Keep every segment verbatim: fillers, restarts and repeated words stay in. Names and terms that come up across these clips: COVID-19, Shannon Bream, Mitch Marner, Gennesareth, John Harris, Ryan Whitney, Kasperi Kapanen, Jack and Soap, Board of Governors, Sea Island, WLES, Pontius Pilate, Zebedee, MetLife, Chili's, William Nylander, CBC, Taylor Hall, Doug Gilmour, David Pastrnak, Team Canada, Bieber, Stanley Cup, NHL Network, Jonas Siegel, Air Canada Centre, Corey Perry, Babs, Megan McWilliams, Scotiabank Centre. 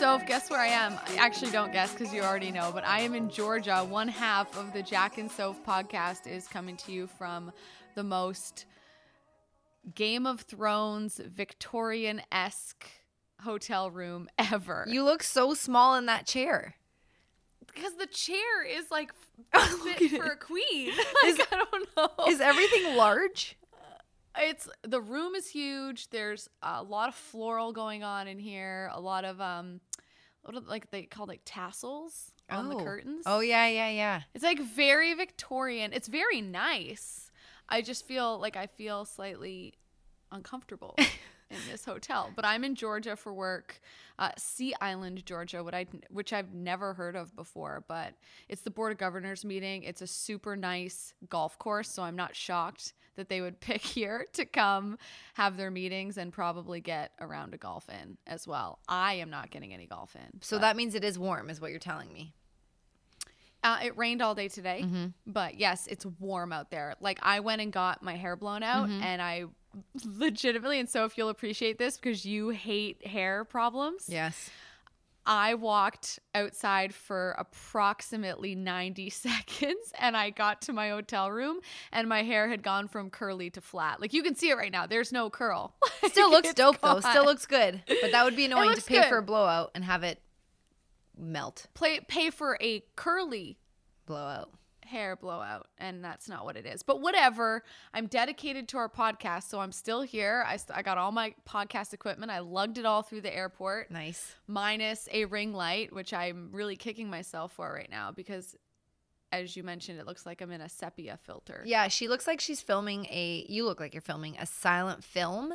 So guess where I am. I actually don't guess because you already know, but I am in Georgia. One half of the Jack and Soap podcast is coming to you from the most Game of Thrones Victorian-esque hotel room ever. You look so small in that chair. Because the chair is like fit for a queen. Like, is, I don't know. Is everything large? It's the room is huge. There's a lot of floral going on in here. A lot of um, what are, like they call like tassels oh. on the curtains. Oh yeah, yeah, yeah. It's like very Victorian. It's very nice. I just feel like I feel slightly uncomfortable in this hotel. But I'm in Georgia for work, uh, Sea Island, Georgia, what I which I've never heard of before. But it's the Board of Governors meeting. It's a super nice golf course, so I'm not shocked that they would pick here to come have their meetings and probably get a round of golf in as well. I am not getting any golf in. So but. That means it is warm is what you're telling me. Uh, it rained all day today, mm-hmm. but yes, it's warm out there. Like I went and got my hair blown out mm-hmm. and I legitimately, and so if you'll appreciate this because you hate hair problems. Yes. I walked outside for approximately ninety seconds and I got to my hotel room and my hair had gone from curly to flat. Like you can see it right now. There's no curl. Still looks dope gone. Though. Still looks good. But that would be annoying to pay good. For a blowout and have it melt. Play, pay for a curly blowout. Hair blowout, and that's not what it is, but whatever. I'm dedicated to our podcast, so I'm still here. I, st- I got all my podcast equipment. I lugged it all through the airport. Nice. Minus a ring light, which I'm really kicking myself for right now because, as you mentioned, it looks like I'm in a sepia filter. Yeah, she looks like she's filming a – you look like you're filming a silent film,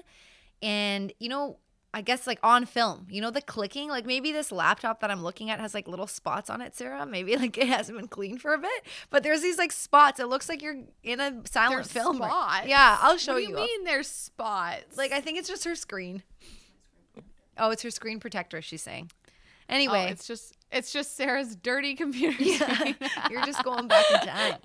and, you know – I guess like on film, you know, the clicking, like maybe this laptop that I'm looking at has like little spots on it, Sarah. Maybe like it hasn't been cleaned for a bit, but there's these like spots. It looks like you're in a silent there's film. Spots. Yeah, I'll show you. What do you, you mean I'll... there's spots? Like I think it's just her screen. Oh, it's her screen protector, she's saying. Anyway. Oh, it's just it's just Sarah's dirty computer screen. Yeah. You're just going back in time.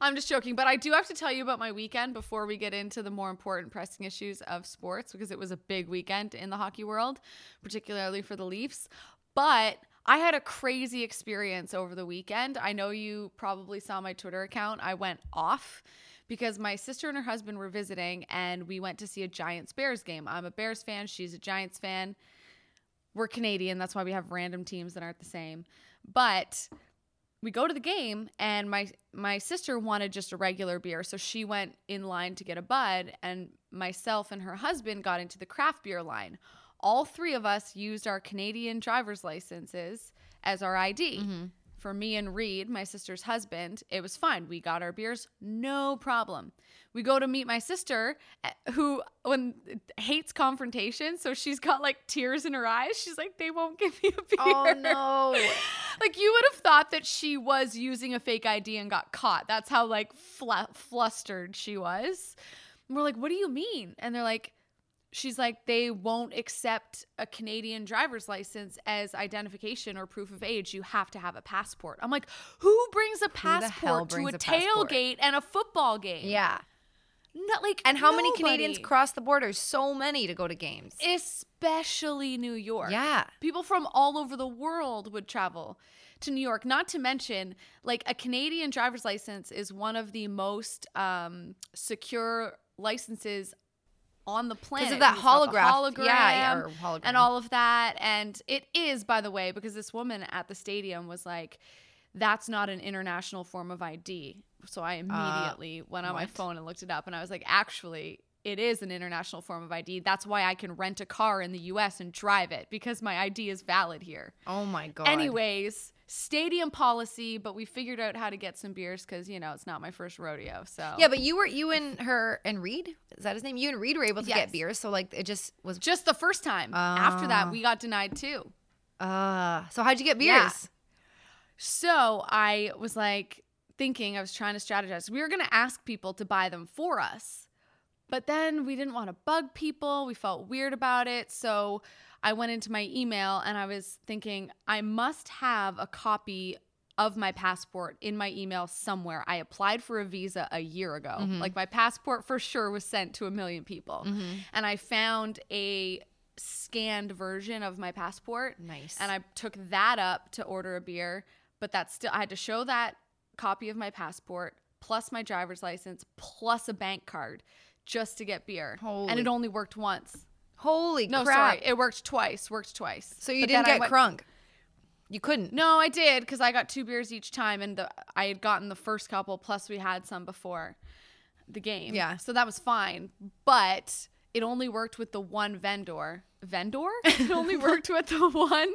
I'm just joking, but I do have to tell you about my weekend before we get into the more important pressing issues of sports because it was a big weekend in the hockey world, particularly for the Leafs. But I had a crazy experience over the weekend. I know you probably saw my Twitter account. I went off because my sister and her husband were visiting and we went to see a Giants-Bears game. I'm a Bears fan. She's a Giants fan. We're Canadian. That's why we have random teams that aren't the same. But we go to the game, and my my sister wanted just a regular beer, so she went in line to get a Bud, and myself and her husband got into the craft beer line. All three of us used our Canadian driver's licenses as our I D. Mm-hmm. For me and Reed, my sister's husband, it was fine. We got our beers, no problem. We go to meet my sister, who when, hates confrontation, so she's got like tears in her eyes. She's like, they won't give me a beer. Oh, no. Like you would have thought that she was using a fake I D and got caught. That's how like fl- flustered she was. And we're like, what do you mean? And they're like, she's like, they won't accept a Canadian driver's license as identification or proof of age. You have to have a passport. I'm like, who brings a passport brings to a, a tailgate passport? And a football game? Yeah. Not like and how nobody. Many Canadians cross the border? So many to go to games. Especially New York. Yeah. People from all over the world would travel to New York. Not to mention, like, a Canadian driver's license is one of the most um, secure licenses on the planet. Because of that holograph. hologram. Yeah, yeah, or hologram. And all of that. And it is, by the way, because this woman at the stadium was like, that's not an international form of I D. So I immediately uh, went on what? my phone and looked it up. And I was like, actually, it is an international form of I D. That's why I can rent a car in the U S and drive it because my I D is valid here. Oh, my God. Anyways, stadium policy. But we figured out how to get some beers because, you know, it's not my first rodeo. So yeah, but you were you and her and Reed. Is that his name? You and Reed were able to yes. get beers. So like it just was just the first time. Uh, After that, we got denied, too. Uh, so how'd you get beers? Yeah. So I was like thinking, I was trying to strategize. We were going to ask people to buy them for us, but then we didn't want to bug people. We felt weird about it. So I went into my email and I was thinking, I must have a copy of my passport in my email somewhere. I applied for a visa a year ago. Mm-hmm. Like my passport for sure was sent to a million people. Mm-hmm. And I found a scanned version of my passport. Nice. And I took that up to order a beer, but that's still, I had to show that copy of my passport plus my driver's license plus a bank card just to get beer. Holy. And it only worked once. Holy no, crap. No, sorry. It worked twice. Worked twice. So you but didn't get went, crunk? You couldn't? No, I did, because I got two beers each time, and the, I had gotten the first couple, plus we had some before the game. Yeah. So that was fine. But it only worked with the one vendor. Vendor? It only worked with the one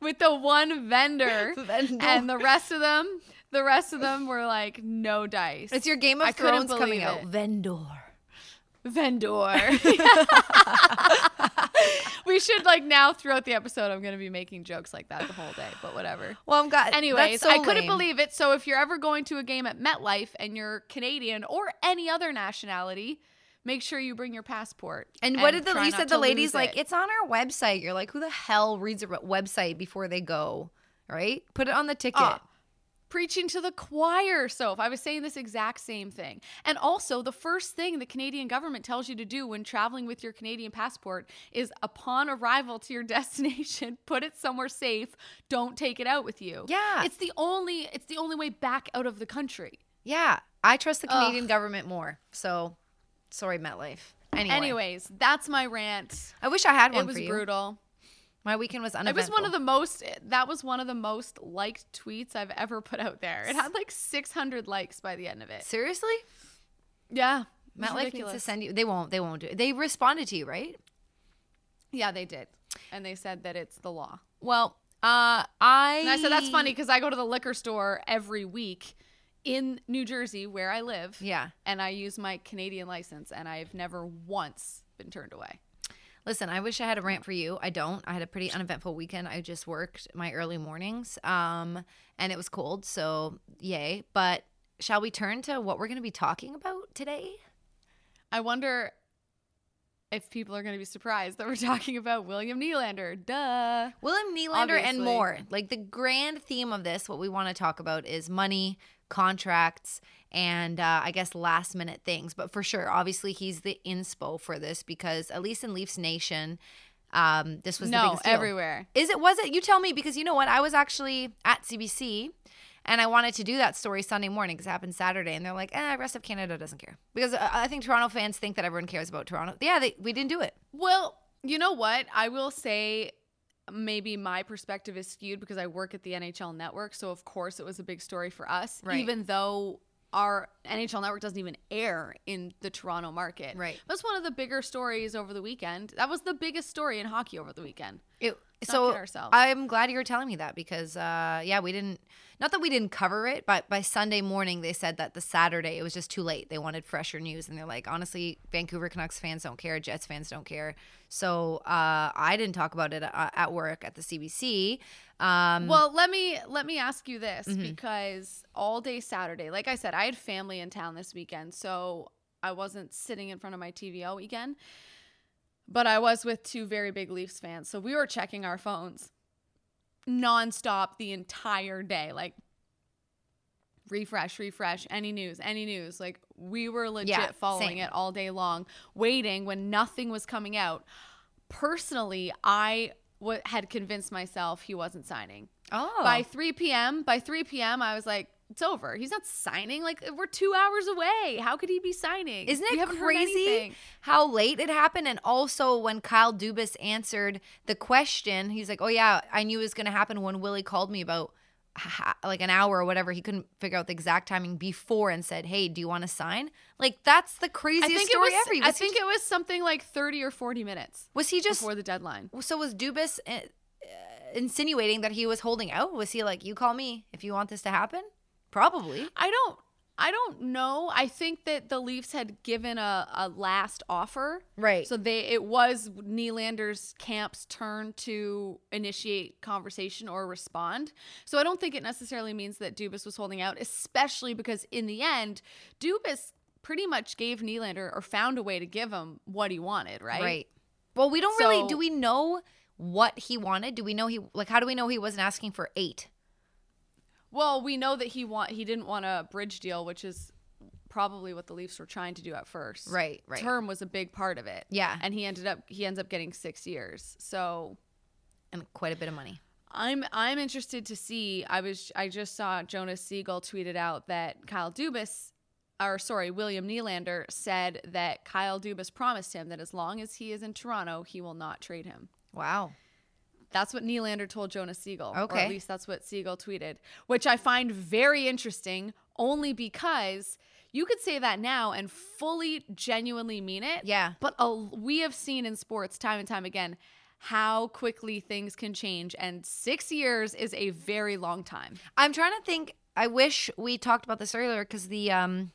with the one vendor. vendor. And the rest of them, the rest of them were like, no dice. It's your Game of I Thrones coming it. out. Vendor. Vendor. We should, like, now throughout the episode, I'm going to be making jokes like that the whole day, but whatever. Well, I'm glad. Anyways, so I couldn't lame. believe it. So if you're ever going to a game at MetLife and you're Canadian or any other nationality, make sure you bring your passport. And, and what did the, you said the lady's like, it. it's on our website. You're like, who the hell reads a website before they go, right? Put it on the ticket. Uh, Preaching to the choir, so if I was saying this exact same thing. And also, the first thing the Canadian government tells you to do when traveling with your Canadian passport is, upon arrival to your destination, put it somewhere safe. Don't take it out with you. Yeah. It's the only it's the only way back out of the country. Yeah. I trust the Canadian Ugh. government more. So, sorry, MetLife. Anyway. Anyways, that's my rant. I wish I had one for you. It was brutal. My weekend was uneventful. It was one of the most, that was one of the most liked tweets I've ever put out there. It had like six hundred likes by the end of it. Seriously? Yeah. MetLife needs to send you, they won't, they won't do it. They responded to you, right? Yeah, they did. And they said that it's the law. Well, uh, I. And I said, that's funny because I go to the liquor store every week in New Jersey where I live. Yeah. And I use my Canadian license and I've never once been turned away. Listen, I wish I had a rant for you. I don't. I had a pretty uneventful weekend. I just worked my early mornings, um, and it was cold, so yay. But shall we turn to what we're going to be talking about today? I wonder if people are going to be surprised that we're talking about William Nylander. Duh. William Nylander Obviously. and more. Like, the grand theme of this, what we want to talk about is money, contracts, and uh, I guess last minute things. But for sure, obviously he's the inspo for this because at least in Leafs Nation, um, this was no, the biggest deal. everywhere. Is it, was it? You tell me, because you know what? I was actually at C B C and I wanted to do that story Sunday morning because it happened Saturday, and they're like, eh, rest of Canada doesn't care. Because I think Toronto fans think that everyone cares about Toronto. Yeah, they, we didn't do it. Well, you know what? I will say, maybe my perspective is skewed because I work at the N H L Network. So of course it was a big story for us, right, even though our N H L Network doesn't even air in the Toronto market. Right. That's one of the bigger stories over the weekend. That was the biggest story in hockey over the weekend. It, so I'm glad you were telling me that because, uh, yeah, we didn't, not that we didn't cover it, but by Sunday morning they said that the Saturday, it was just too late. They wanted fresher news. And they're like, honestly, Vancouver Canucks fans don't care. Jets fans don't care. So uh, I didn't talk about it at, at work at the C B C. Um, well, let me, let me ask you this, mm-hmm. because all day Saturday, like I said, I had family in town this weekend, so I wasn't sitting in front of my T V O again. But I was with two very big Leafs fans, so we were checking our phones nonstop the entire day. Like, refresh, refresh, any news, any news. Like, we were legit yeah, following same. it all day long, waiting when nothing was coming out. Personally, I w- had convinced myself he wasn't signing. Oh. By three p.m., by three p.m., I was like, it's over. He's not signing. Like, we're two hours away. How could he be signing? Isn't it crazy how late it happened? And also when Kyle Dubas answered the question, he's like, oh yeah, I knew it was going to happen when Willie called me about like an hour or whatever. He couldn't figure out the exact timing before and said, hey, do you want to sign? Like, that's the craziest story ever. I think it was something like thirty or forty minutes. Was he just before the deadline? So was Dubas uh, insinuating that he was holding out? Was he like, you call me if you want this to happen? Probably. I don't I don't know. I think that the Leafs had given a, a last offer. Right. So they it was Nylander's camp's turn to initiate conversation or respond. So I don't think it necessarily means that Dubas was holding out, especially because in the end, Dubas pretty much gave Nylander, or found a way to give him, what he wanted, right? Right. Well, we don't so, really do we know what he wanted? Do we know he like how do we know he wasn't asking for eight? Well, we know that he want he didn't want a bridge deal, which is probably what the Leafs were trying to do at first. Right, right. Term was a big part of it. Yeah. And he ended up he ends up getting six years. So and quite a bit of money. I'm I'm interested to see. I was I just saw Jonas Siegel tweeted out that Kyle Dubas or sorry, William Nylander said that Kyle Dubas promised him that as long as he is in Toronto, he will not trade him. Wow. That's what Nylander told Jonas Siegel. Okay. Or at least that's what Siegel tweeted, which I find very interesting only because you could say that now and fully genuinely mean it. Yeah. But a, we have seen in sports time and time again how quickly things can change. And six years is a very long time. I'm trying to think. I wish we talked about this earlier because the, um,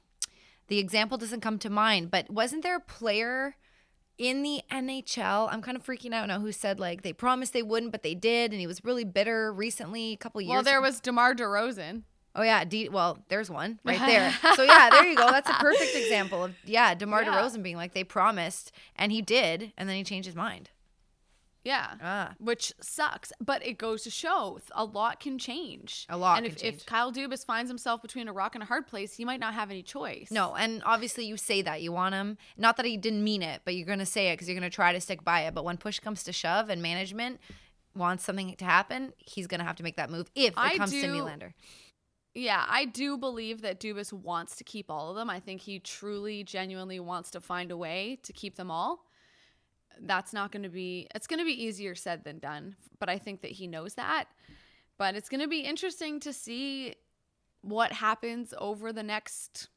the example doesn't come to mind. But wasn't there a player in the N H L, I'm kind of freaking out now, who said like they promised they wouldn't, but they did, and he was really bitter recently, a couple years ago. Well, there ago. was DeMar DeRozan. Oh yeah, D- well, there's one right there. So yeah, there you go. That's a perfect example of yeah, DeMar yeah. DeRozan being like they promised, and he did, and then he changed his mind. Yeah, ah. which sucks, but it goes to show a lot can change. A lot and can if, change. And if Kyle Dubas finds himself between a rock and a hard place, he might not have any choice. No, and obviously you say that. You want him. Not that he didn't mean it, but you're going to say it because you're going to try to stick by it. But when push comes to shove and management wants something to happen, he's going to have to make that move if it I comes do, to Nylander. Yeah, I do believe that Dubas wants to keep all of them. I think he truly, genuinely wants to find a way to keep them all. That's not going to be, it's going to be easier said than done, but I think that he knows that. But it's going to be interesting to see what happens over the next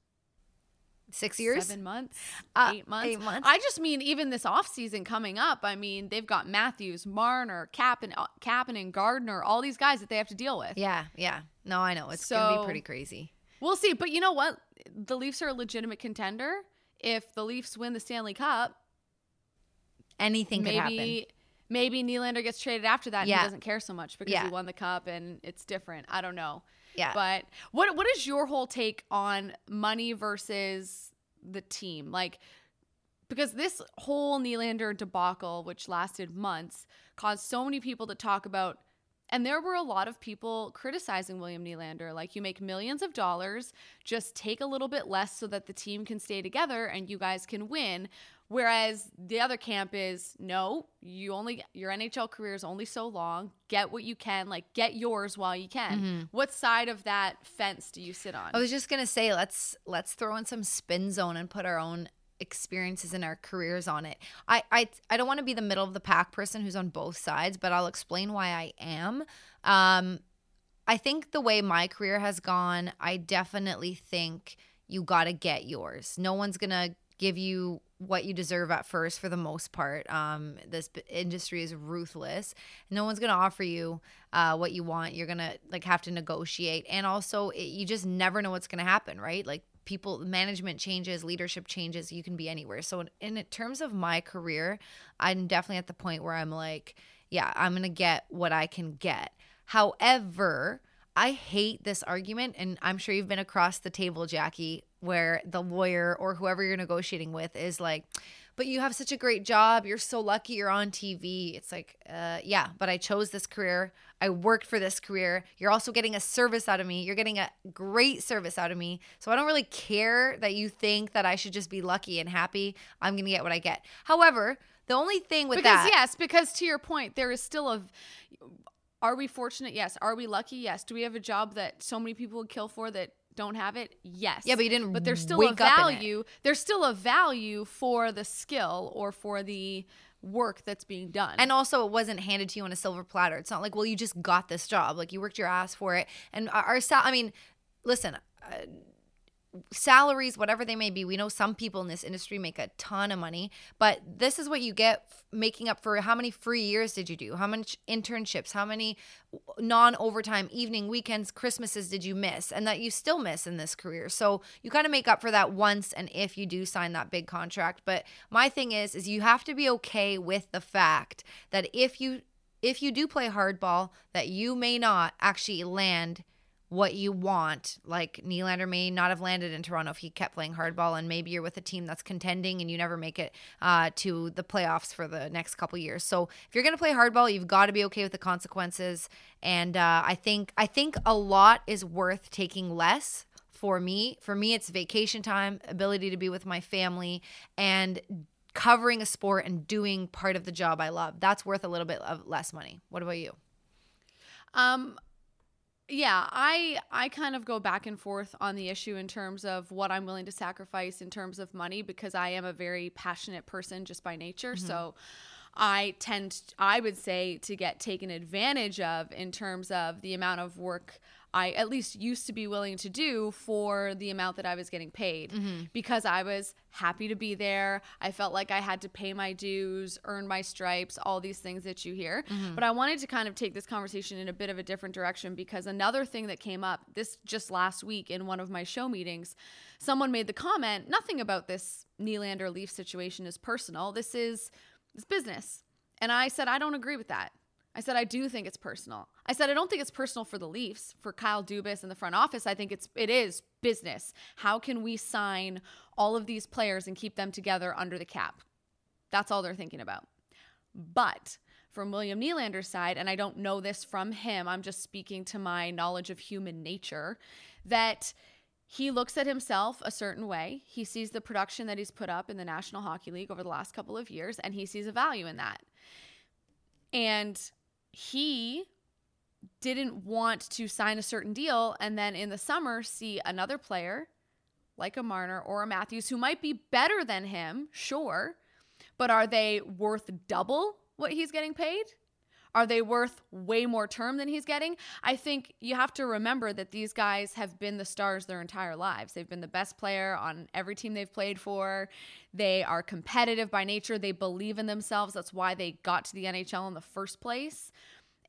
six years, seven months, uh, eight months. Eight months. I just mean, even this off season coming up, I mean, they've got Matthews, Marner, Kapanen, Kapanen, Gardiner, all these guys that they have to deal with. Yeah. Yeah. No, I know. It's so, going to be pretty crazy. We'll see. But you know what? The Leafs are a legitimate contender. If the Leafs win the Stanley Cup, anything maybe, could happen. Maybe Nylander gets traded after that and yeah. he doesn't care so much because yeah. he won the cup and it's different. I don't know. Yeah. But what what is your whole take on money versus the team? Like, because this whole Nylander debacle, which lasted months, caused so many people to talk about, and there were a lot of people criticizing William Nylander. Like, you make millions of dollars, just take a little bit less so that the team can stay together and you guys can win. Whereas the other camp is, no, you only your N H L career is only so long. Get what you can, like get yours while you can. Mm-hmm. What side of that fence do you sit on? I was just gonna say, let's let's throw in some spin zone and put our own experiences and our careers on it. I I, I don't want to be the middle of the pack person who's on both sides, but I'll explain why I am. Um, I think the way my career has gone, I definitely think you gotta get yours. No one's gonna give you what you deserve at first for the most part. Um, this industry is ruthless. No one's going to offer you uh, what you want. You're going to like have to negotiate. And also it, you just never know what's going to happen, right? Like people, management changes, leadership changes, you can be anywhere. So in, in terms of my career, I'm definitely at the point where I'm like, yeah, I'm going to get what I can get. However, I hate this argument, and I'm sure you've been across the table, Jackie, where the lawyer or whoever you're negotiating with is like, but you have such a great job. You're so lucky you're on T V. It's like, uh, yeah, but I chose this career. I worked for this career. You're also getting a service out of me. You're getting a great service out of me. So I don't really care that you think that I should just be lucky and happy. I'm going to get what I get. However, the only thing with because, that. Yes, because to your point, there is still a... Are we fortunate? Yes. Are we lucky? Yes. Do we have a job that so many people would kill for that don't have it? Yes. Yeah, but you didn't. But there's still a value. There's still a value for the skill or for the work that's being done. And also it wasn't handed to you on a silver platter. It's not like, well, you just got this job. Like you worked your ass for it. And our sal- I mean, listen, uh, salaries, whatever they may be, we know some people in this industry make a ton of money, but this is what you get f- making up for how many free years did you do, how much internships, how many non-overtime evening weekends, Christmases did you miss, and that you still miss in this career. So you kind of make up for that once, and if you do sign that big contract. But my thing is is you have to be okay with the fact that if you if you do play hardball, that you may not actually land what you want. Like Nylander may not have landed in Toronto if he kept playing hardball, and maybe you're with a team that's contending and you never make it uh, to the playoffs for the next couple years. So if you're going to play hardball, you've got to be okay with the consequences. And uh, I think I think a lot is worth taking less for me. For me, it's vacation time, ability to be with my family, and covering a sport and doing part of the job I love. That's worth a little bit of less money. What about you? Um, yeah, I I kind of go back and forth on the issue in terms of what I'm willing to sacrifice in terms of money, because I am a very passionate person just by nature. Mm-hmm. So I tend, to, I would say, to get taken advantage of in terms of the amount of work I at least used to be willing to do for the amount that I was getting paid, mm-hmm. because I was happy to be there. I felt like I had to pay my dues, earn my stripes, all these things that you hear. Mm-hmm. But I wanted to kind of take this conversation in a bit of a different direction, because another thing that came up this just last week in one of my show meetings, someone made the comment, nothing about this Nylander Leaf situation is personal. This is this business. And I said, I don't agree with that. I said, I do think it's personal. I said, I don't think it's personal for the Leafs, for Kyle Dubas and the front office. I think it's it is business. How can we sign all of these players and keep them together under the cap? That's all they're thinking about. But from William Nylander's side, and I don't know this from him, I'm just speaking to my knowledge of human nature, that he looks at himself a certain way. He sees the production that he's put up in the National Hockey League over the last couple of years, and he sees a value in that. And he didn't want to sign a certain deal and then in the summer see another player like a Marner or a Matthews who might be better than him, sure, but are they worth double what he's getting paid? Are they worth way more term than he's getting? I think you have to remember that these guys have been the stars their entire lives. They've been the best player on every team they've played for. They are competitive by nature. They believe in themselves. That's why they got to the N H L in the first place.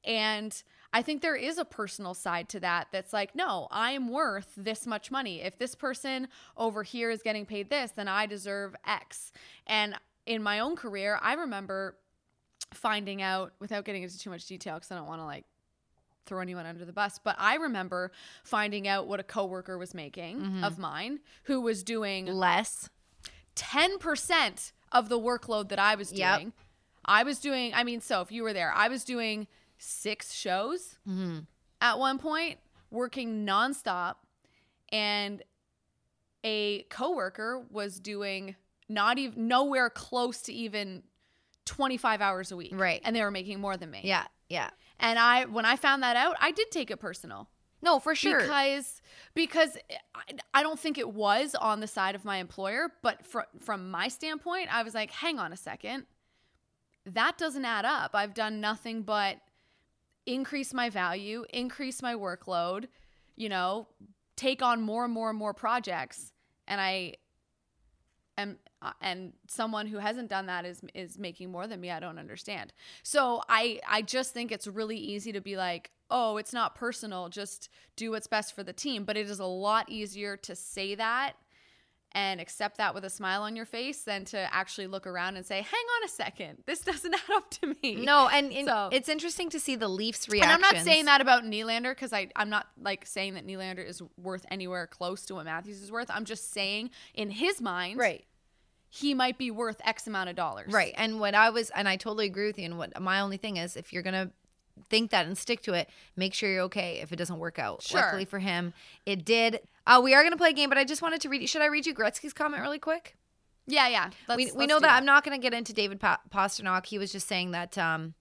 And I think there is a personal side to that that's like, no, I'm worth this much money. If this person over here is getting paid this, then I deserve X. And in my own career, I remember finding out, without getting into too much detail because I don't want to like throw anyone under the bus, but I remember finding out what a coworker was making mm-hmm. of mine who was doing less ten percent of the workload that I was doing. Yep. I was doing, I mean, so if you were there, I was doing six shows mm-hmm. at one point, working nonstop, and a coworker was doing not even nowhere close to even twenty-five hours a week. Right. And they were making more than me. Yeah. Yeah. And I, when I found that out, I did take it personal. No, for sure. Because, because I don't think it was on the side of my employer, but fr- from my standpoint, I was like, hang on a second. That doesn't add up. I've done nothing but increase my value, increase my workload, you know, take on more and more and more projects. And I am, and someone who hasn't done that is, is making more than me. I don't understand. So I, I just think it's really easy to be like, oh, it's not personal. Just do what's best for the team. But it is a lot easier to say that and accept that with a smile on your face than to actually look around and say, hang on a second, this doesn't add up to me. No, and in, so, it's interesting to see the Leafs' reactions. And I'm not saying that about Nylander, because I'm not like saying that Nylander is worth anywhere close to what Matthews is worth. I'm just saying in his mind, right, he might be worth X amount of dollars. Right, and what I was, and I totally agree with you, and what my only thing is, if you're going to think that and stick to it, make sure you're okay if it doesn't work out. Sure. Luckily for him, it did. Uh, we are going to play a game, but I just wanted to read you. Should I read you Gretzky's comment really quick? Yeah, yeah. Let's, we we let's know that. that. I'm not going to get into David pa- Pastrnak. He was just saying that, um,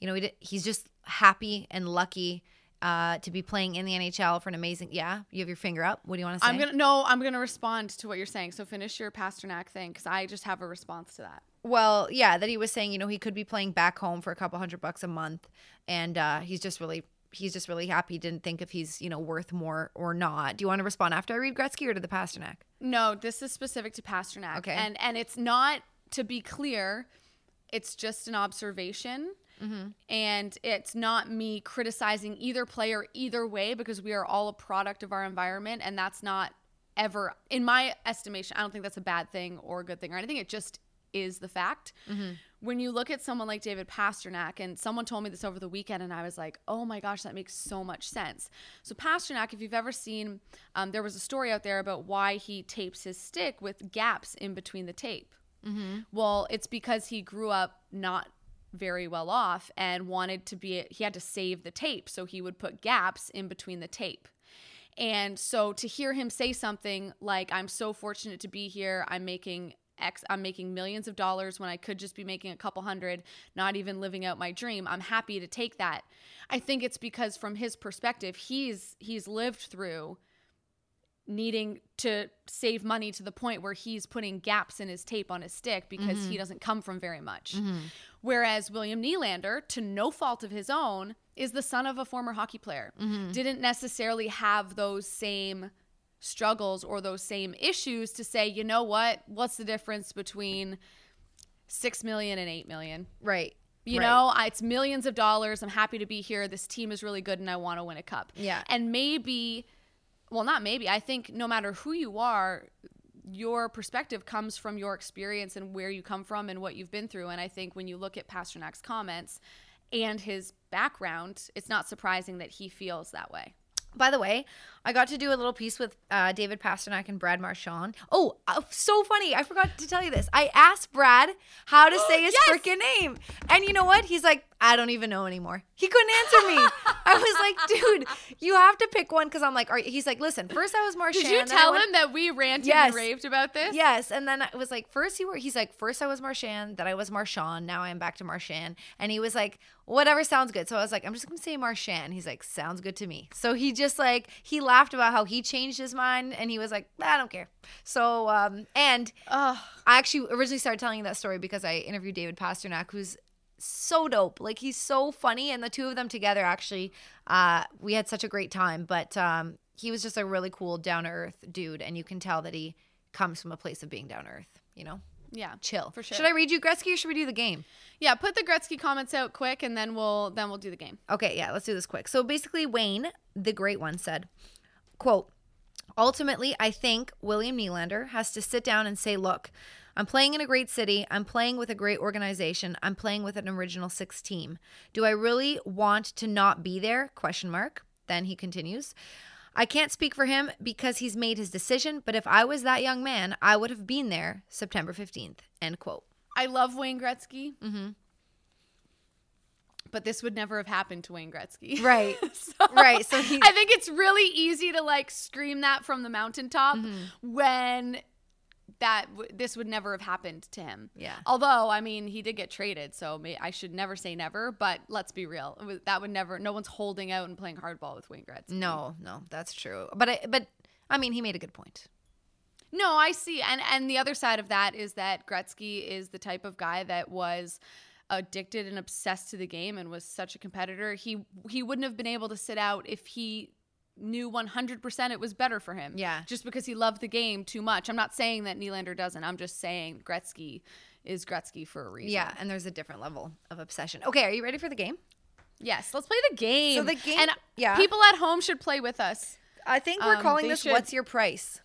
you know, he did, he's just happy and lucky uh, to be playing in the N H L for an amazing. Yeah, you have your finger up. What do you want to say? I'm gonna no. I'm gonna respond to what you're saying. So finish your Pastrnak thing, because I just have a response to that. Well, yeah, that he was saying, you know, he could be playing back home for a couple hundred bucks a month, and uh, he's just really, he's just really happy. He didn't think if he's, you know, worth more or not. Do you want to respond after I read Gretzky or to the Pastrnak? No, this is specific to Pastrnak. Okay, and and it's not, to be clear, it's just an observation, mm-hmm. and it's not me criticizing either player either way, because we are all a product of our environment, and that's not ever, in my estimation, I don't think that's a bad thing or a good thing or anything. It just is the fact. Mm-hmm. When you look at someone like David Pastrnak, and someone told me this over the weekend, and I was like, oh my gosh, that makes so much sense. So Pastrnak, if you've ever seen, um, there was a story out there about why he tapes his stick with gaps in between the tape. Mm-hmm. Well, it's because he grew up not very well off and wanted to be, he had to save the tape. So he would put gaps in between the tape. And so to hear him say something like, I'm so fortunate to be here, I'm making X, I'm making millions of dollars when I could just be making a couple hundred, not even living out my dream, I'm happy to take that. I think it's because from his perspective, he's he's lived through needing to save money to the point where he's putting gaps in his tape on his stick because mm-hmm. he doesn't come from very much. Mm-hmm. Whereas William Nylander, to no fault of his own, is the son of a former hockey player. Mm-hmm. Didn't necessarily have those same struggles or those same issues to say, you know what, what's the difference between six million and eight million? Right. You right. know, it's millions of dollars. I'm happy to be here. This team is really good and I want to win a cup. Yeah. And maybe... Well, not maybe. I think no matter who you are, your perspective comes from your experience and where you come from and what you've been through. And I think when you look at Pasternak's comments and his background, it's not surprising that he feels that way. By the way, I got to do a little piece with uh, David Pastrnak and Brad Marchand. Oh, uh, so funny. I forgot to tell you this. I asked Brad how to say his yes! freaking name. And you know what? He's like, I don't even know anymore. He couldn't answer me. I was like, dude, you have to pick one. Because I'm like, all right. He's like, listen, first I was Marchand. Did you tell went, him that we ranted yes, and raved about this? Yes. And then I was like, first you were, he's like, first I was Marchand, then I was Marchand. Now I'm back to Marchand. And he was like, whatever sounds good. So I was like, I'm just going to say Marchand. He's like, sounds good to me. So he just like, he laughed about how he changed his mind and he was like, I don't care. So, um, and uh, I actually originally started telling you that story because I interviewed David Pastrnak, who's so dope. Like, he's so funny. And the two of them together, actually, uh, we had such a great time. But um, he was just a really cool, down-to-earth dude. And you can tell that he comes from a place of being down-to-earth, you know? Yeah, chill for sure. Should I read you Gretzky or should we do the game? Yeah, put the Gretzky comments out quick, and then we'll then we'll do the game. Okay, yeah, let's do this quick. So basically, Wayne, the great one, said, "Quote: Ultimately, I think William Nylander has to sit down and say, look, I'm playing in a great city. I'm playing with a great organization. I'm playing with an original six team. Do I really want to not be there? Question mark." Then he continues. I can't speak for him because he's made his decision, but if I was that young man, I would have been there September fifteenth, end quote. I love Wayne Gretzky, mm-hmm. but this would never have happened to Wayne Gretzky. Right, so right. So he- I think it's really easy to like scream that from the mountaintop mm-hmm. when that w- this would never have happened to him. Yeah. Although, I mean, he did get traded, so may- I should never say never, but let's be real. It was, that would never, no one's holding out and playing hardball with Wayne Gretzky. No, no, that's true. But, I, but I mean, he made a good point. No, I see. And, and the other side of that is that Gretzky is the type of guy that was addicted and obsessed to the game and was such a competitor. He, he wouldn't have been able to sit out if he knew one hundred percent it was better for him. Yeah. Just because he loved the game too much. I'm not saying that Nylander doesn't. I'm just saying Gretzky is Gretzky for a reason. Yeah, and there's a different level of obsession. Okay, are you ready for the game? Yes, let's play the game. So the game, and yeah. people at home should play with us. I think we're um, calling this should. What's Your Price?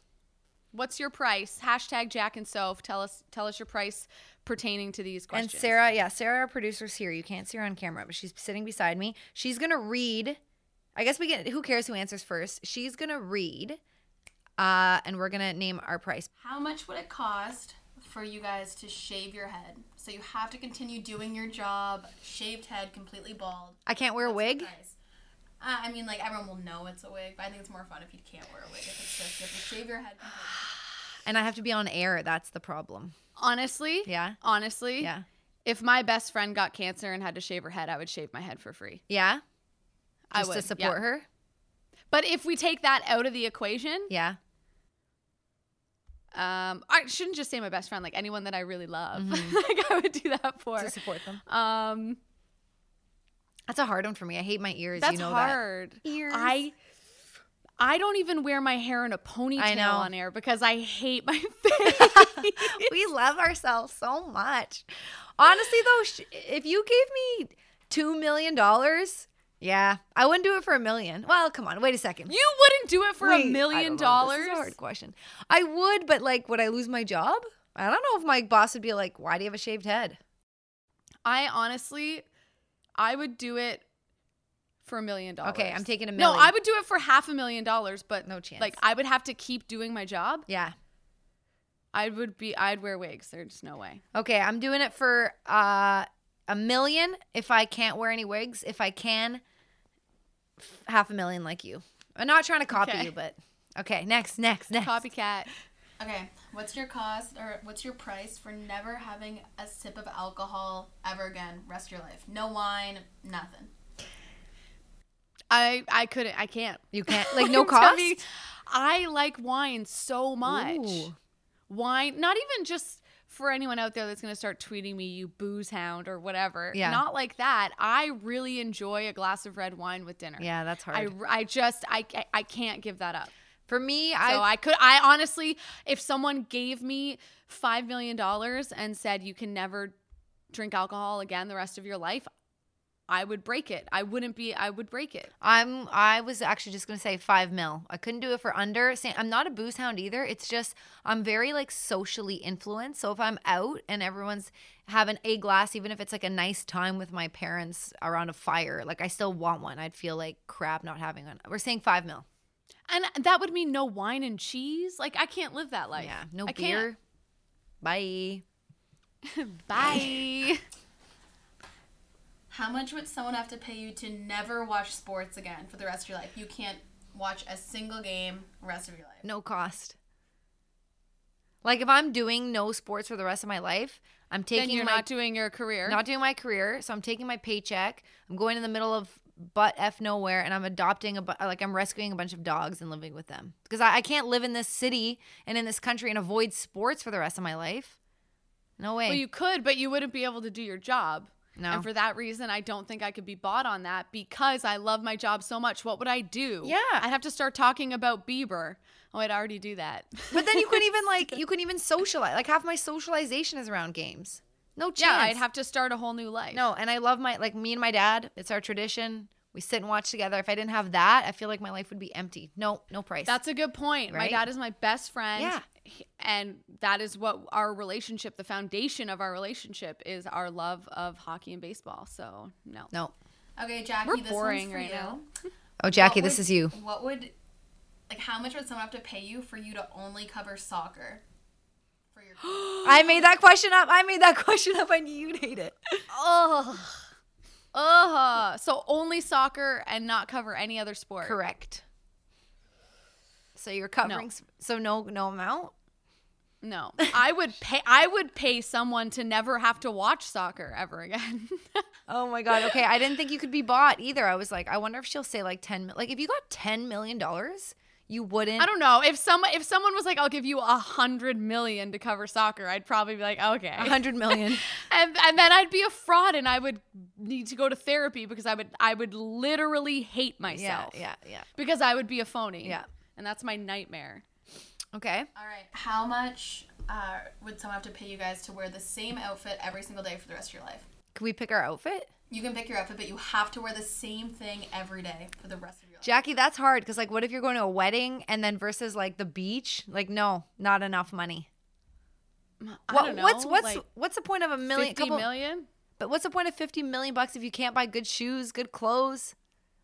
What's Your Price? Hashtag Jack and Soph. Tell us, tell us your price pertaining to these questions. And Sarah, yeah, Sarah, our producer's here. You can't see her on camera, but she's sitting beside me. She's going to read... I guess we get, who cares who answers first? She's going to read, uh, and we're going to name our price. How much would it cost for you guys to shave your head? So you have to continue doing your job, shaved head, completely bald. I can't wear That's a wig? Nice. Uh, I mean, like, everyone will know it's a wig, but I think it's more fun if you can't wear a wig. If it's just, you have to shave your head completely. And I have to be on air. That's the problem. Honestly? Yeah. Honestly? Yeah. If my best friend got cancer and had to shave her head, I would shave my head for free. Yeah? Just I would, to support yeah. her. But if we take that out of the equation. Yeah. Um, I shouldn't just say my best friend, like anyone that I really love. Mm-hmm. Like I would do that for. To support them. Um, That's a hard one for me. I hate my ears. That's you know hard. That. Ears. I, I don't even wear my hair in a ponytail I know. on air because I hate my face. We love ourselves so much. Honestly, though, if you gave me two million dollars. Yeah, I wouldn't do it for a million. Well, come on, wait a second. You wouldn't do it for wait, a million dollars? This is a hard question. I would, but like, would I lose my job? I don't know if my boss would be like, why do you have a shaved head? I honestly, I would do it for a million dollars. Okay, I'm taking a million. No, I would do it for half a million dollars, but no chance. Like, I would have to keep doing my job. Yeah. I would be, I'd wear wigs. There's no way. Okay, I'm doing it for uh, a million if I can't wear any wigs. If I can... half a million like you. I'm not trying to copy okay. you, but okay. Next, next, next. Copycat. Okay, what's your cost or what's your price for never having a sip of alcohol ever again, rest of your life? No wine, nothing. I I couldn't. I can't. You can't. Like no cost? Me, I like wine so much. Ooh. Wine, not even just for anyone out there that's going to start tweeting me, you booze hound or whatever. Yeah. Not like that. I really enjoy a glass of red wine with dinner. Yeah, that's hard. I, I just, I, I, I can't give that up. For me, I so I could I honestly, if someone gave me five million dollars and said you can never drink alcohol again the rest of your life, I would break it. I wouldn't be. I would break it. I'm. I was actually just gonna say five mil. I couldn't do it for under. I'm not a booze hound either. It's just I'm very like socially influenced. So if I'm out and everyone's having a glass, even if it's like a nice time with my parents around a fire, like I still want one. I'd feel like crap not having one. We're saying five mil. And that would mean no wine and cheese. Like, I can't live that life. Yeah, no I beer. Can't. Bye. Bye. How much would someone have to pay you to never watch sports again for the rest of your life? You can't watch a single game the rest of your life. No cost. Like, if I'm doing no sports for the rest of my life, I'm taking my— Then you're my, not doing your career. Not doing my career. So I'm taking my paycheck. I'm going in the middle of— But F nowhere, and I'm adopting a bu- like I'm rescuing a bunch of dogs and living with them because I, I can't live in this city and in this country and avoid sports for the rest of my life. No way. Well, you could, but you wouldn't be able to do your job. No. And for that reason, I don't think I could be bought on that because I love my job so much. What would I do? Yeah, I'd have to start talking about Bieber. Oh, I'd already do that. But then you couldn't even like you couldn't even socialize. Like half my socialization is around games. No chance. Yeah, I'd have to start a whole new life. No, and I love my, like me and my dad, it's our tradition. We sit and watch together. If I didn't have that, I feel like my life would be empty. No, no price. That's a good point. Right? My dad is my best friend. Yeah. And that is what our relationship, the foundation of our relationship is our love of hockey and baseball. So no. No. Okay, Jackie, We're this boring one's for right you. Now. Oh, Jackie, would, this is you. What would, like how much would someone have to pay you for you to only cover soccer? I made that question up. I made that question up. I knew you'd hate it. Oh, oh. So only soccer and not cover any other sport. Correct. So you're covering. No. Sp- so no, no amount. No, I would pay. I would pay someone to never have to watch soccer ever again. Oh my god. Okay, I didn't think you could be bought either. I was like, I wonder if she'll say like ten. Like if you got ten million dollars. You wouldn't. I don't know. If some if someone was like, I'll give you a hundred million to cover soccer, I'd probably be like, okay. A hundred million. and and then I'd be a fraud and I would need to go to therapy because I would I would literally hate myself. Yeah, yeah, yeah. Because I would be a phony. Yeah. And that's my nightmare. Okay. All right. How much uh, would someone have to pay you guys to wear the same outfit every single day for the rest of your life? Can we pick our outfit? You can pick your outfit, but you have to wear the same thing every day for the rest of your life. Jackie, that's hard because, like, what if you're going to a wedding and then versus, like, the beach? Like, no, not enough money. I what, don't know. What's, what's, like what's the point of a million? fifty couple, million? But what's the point of fifty million bucks if you can't buy good shoes, good clothes?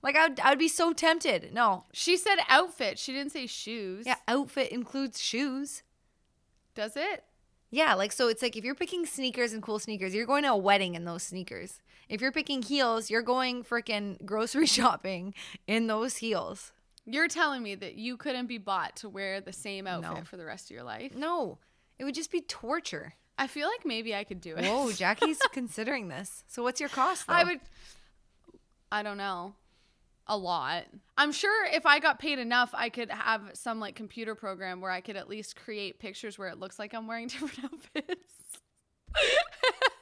Like, I would, I would be so tempted. No. She said outfit. She didn't say shoes. Yeah, outfit includes shoes. Does it? Yeah, like, so it's like if you're picking sneakers and cool sneakers, you're going to a wedding in those sneakers. If you're picking heels, you're going freaking grocery shopping in those heels. You're telling me that you couldn't be bought to wear the same outfit no. for the rest of your life? No. It would just be torture. I feel like maybe I could do it. Whoa, Jackie's considering this. So what's your cost, though? I would – I don't know. A lot. I'm sure if I got paid enough, I could have some, like, computer program where I could at least create pictures where it looks like I'm wearing different outfits.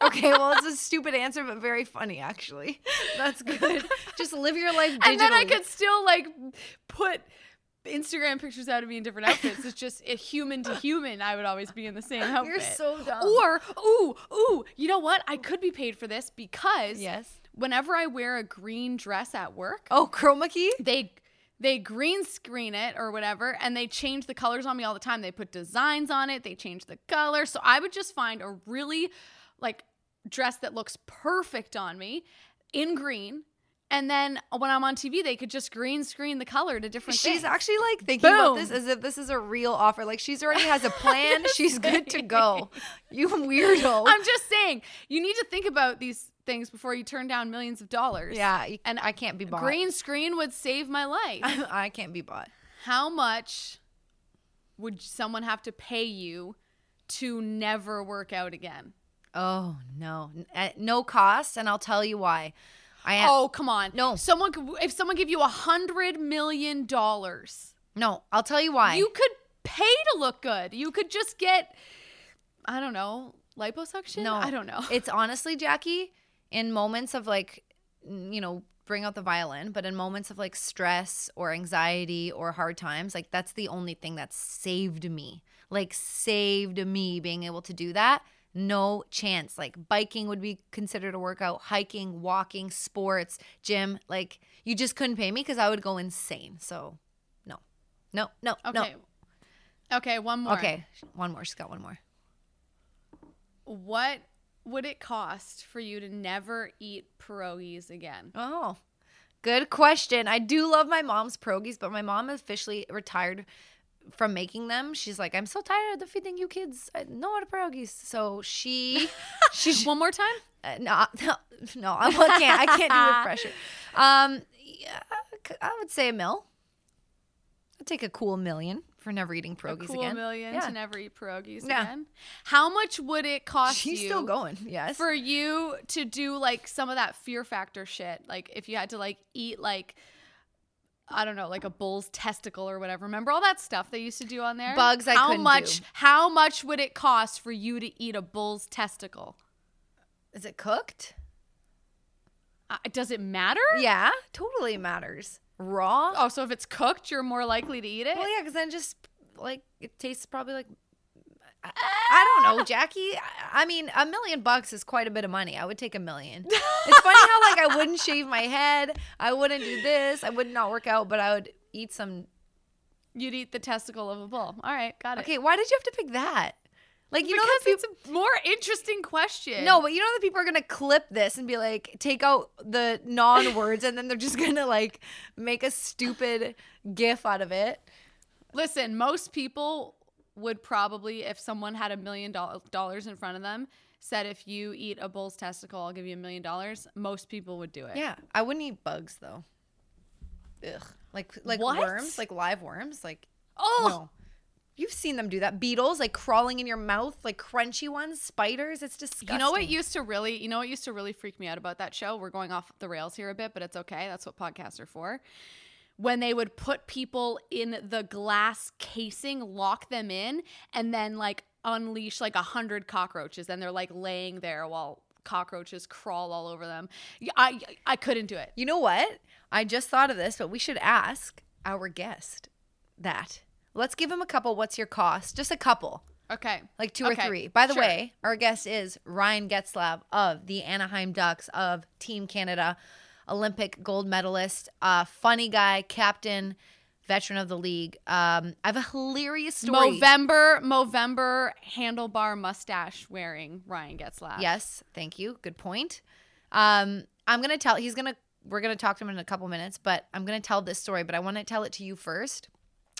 Okay, well, it's a stupid answer, but very funny, actually. That's good. Just live your life digitally. And then I could still, like, put Instagram pictures out of me in different outfits. It's just it, human to human. I would always be in the same outfit. You're so dumb. Or, ooh, ooh, you know what? I could be paid for this because yes. whenever I wear a green dress at work. Oh, chroma key? They... They green screen it or whatever, and they change the colors on me all the time. They put designs on it. They change the color. So I would just find a really, like, dress that looks perfect on me in green And then when I'm on T V, they could just green screen the color to different she's things. She's actually like thinking Boom. about this as if this is a real offer. Like she's already has a plan. She's good to go. You weirdo. I'm just saying, you need to think about these things before you turn down millions of dollars. Yeah. You, and I can't be bought. Green screen would save my life. I can't be bought. How much would someone have to pay you to never work out again? Oh, no. At no cost. And I'll tell you why. I am, oh, come on. No. Someone could, if someone gave you one hundred million dollars. No, I'll tell you why. You could pay to look good. You could just get, I don't know, liposuction? No. I don't know. It's honestly, Jackie, in moments of like, you know, bring out the violin, but in moments of like stress or anxiety or hard times, like that's the only thing that saved me. Like saved me being able to do that. No chance. Like biking would be considered a workout, hiking, walking, sports, gym. Like you just couldn't pay me because I would go insane. So no, no, no, okay. no. Okay, one more. Okay, one more. She's got one more. What would it cost for you to never eat pierogies again? Oh, good question. I do love my mom's pierogies, but my mom officially retired from making them. She's like, I'm so tired of feeding you kids. I know how to pierogies. So she, she one more time. Uh, no, no, no, I can't. I can't do with pressure. Um, yeah, I would say a mil. I'd take a cool million for never eating pierogies cool again. A million yeah. to never eat pierogies yeah. again. How much would it cost She's you? She's still going. Yes. For you to do like some of that Fear Factor shit, like if you had to like eat like, I don't know, like a bull's testicle or whatever. Remember all that stuff they used to do on there? Bugs I how couldn't much, do. How much would it cost for you to eat a bull's testicle? Is it cooked? Uh, does it matter? Yeah, totally matters. Raw? Oh, so if it's cooked, you're more likely to eat it? Well, yeah, because then just, like, it tastes probably like... I, I don't know, Jackie. I mean, a million bucks is quite a bit of money. I would take a million. It's funny how, like, I wouldn't shave my head. I wouldn't do this. I would not work out, but I would eat some... You'd eat the testicle of a bull. All right, got it. Okay, why did you have to pick that? Like, you because know that people, it's a more interesting question. No, but you know that people are going to clip this and be like, take out the non-words, and then they're just going to, like, make a stupid gif out of it. Listen, most people... would probably, if someone had a million do- dollars in front of them, said, if you eat a bull's testicle, I'll give you a million dollars, most people would do it. Yeah. I wouldn't eat bugs, though. Ugh. Like, like what? Worms, like live worms. Like, oh, no. You've seen them do that. Beetles, like crawling in your mouth, like crunchy ones, spiders. It's disgusting. You know what used to really, you know what used to really freak me out about that show? We're going off the rails here a bit, but it's okay. That's what podcasts are for. When they would put people in the glass casing, lock them in, and then like unleash like a hundred cockroaches, and they're like laying there while cockroaches crawl all over them. I I couldn't do it. You know what? I just thought of this, but we should ask our guest that. Let's give him a couple. What's your cost? Just a couple. Okay. Like two okay. or three. By the sure. way, our guest is Ryan Getzlaf of the Anaheim Ducks of Team Canada. Olympic gold medalist, uh, funny guy, captain, veteran of the league. Um, I have a hilarious story. Movember, Movember handlebar mustache wearing Ryan Getzlaf. Yes, thank you. Good point. Um, I'm gonna tell. He's gonna. We're gonna talk to him in a couple minutes, but I'm gonna tell this story. But I want to tell it to you first.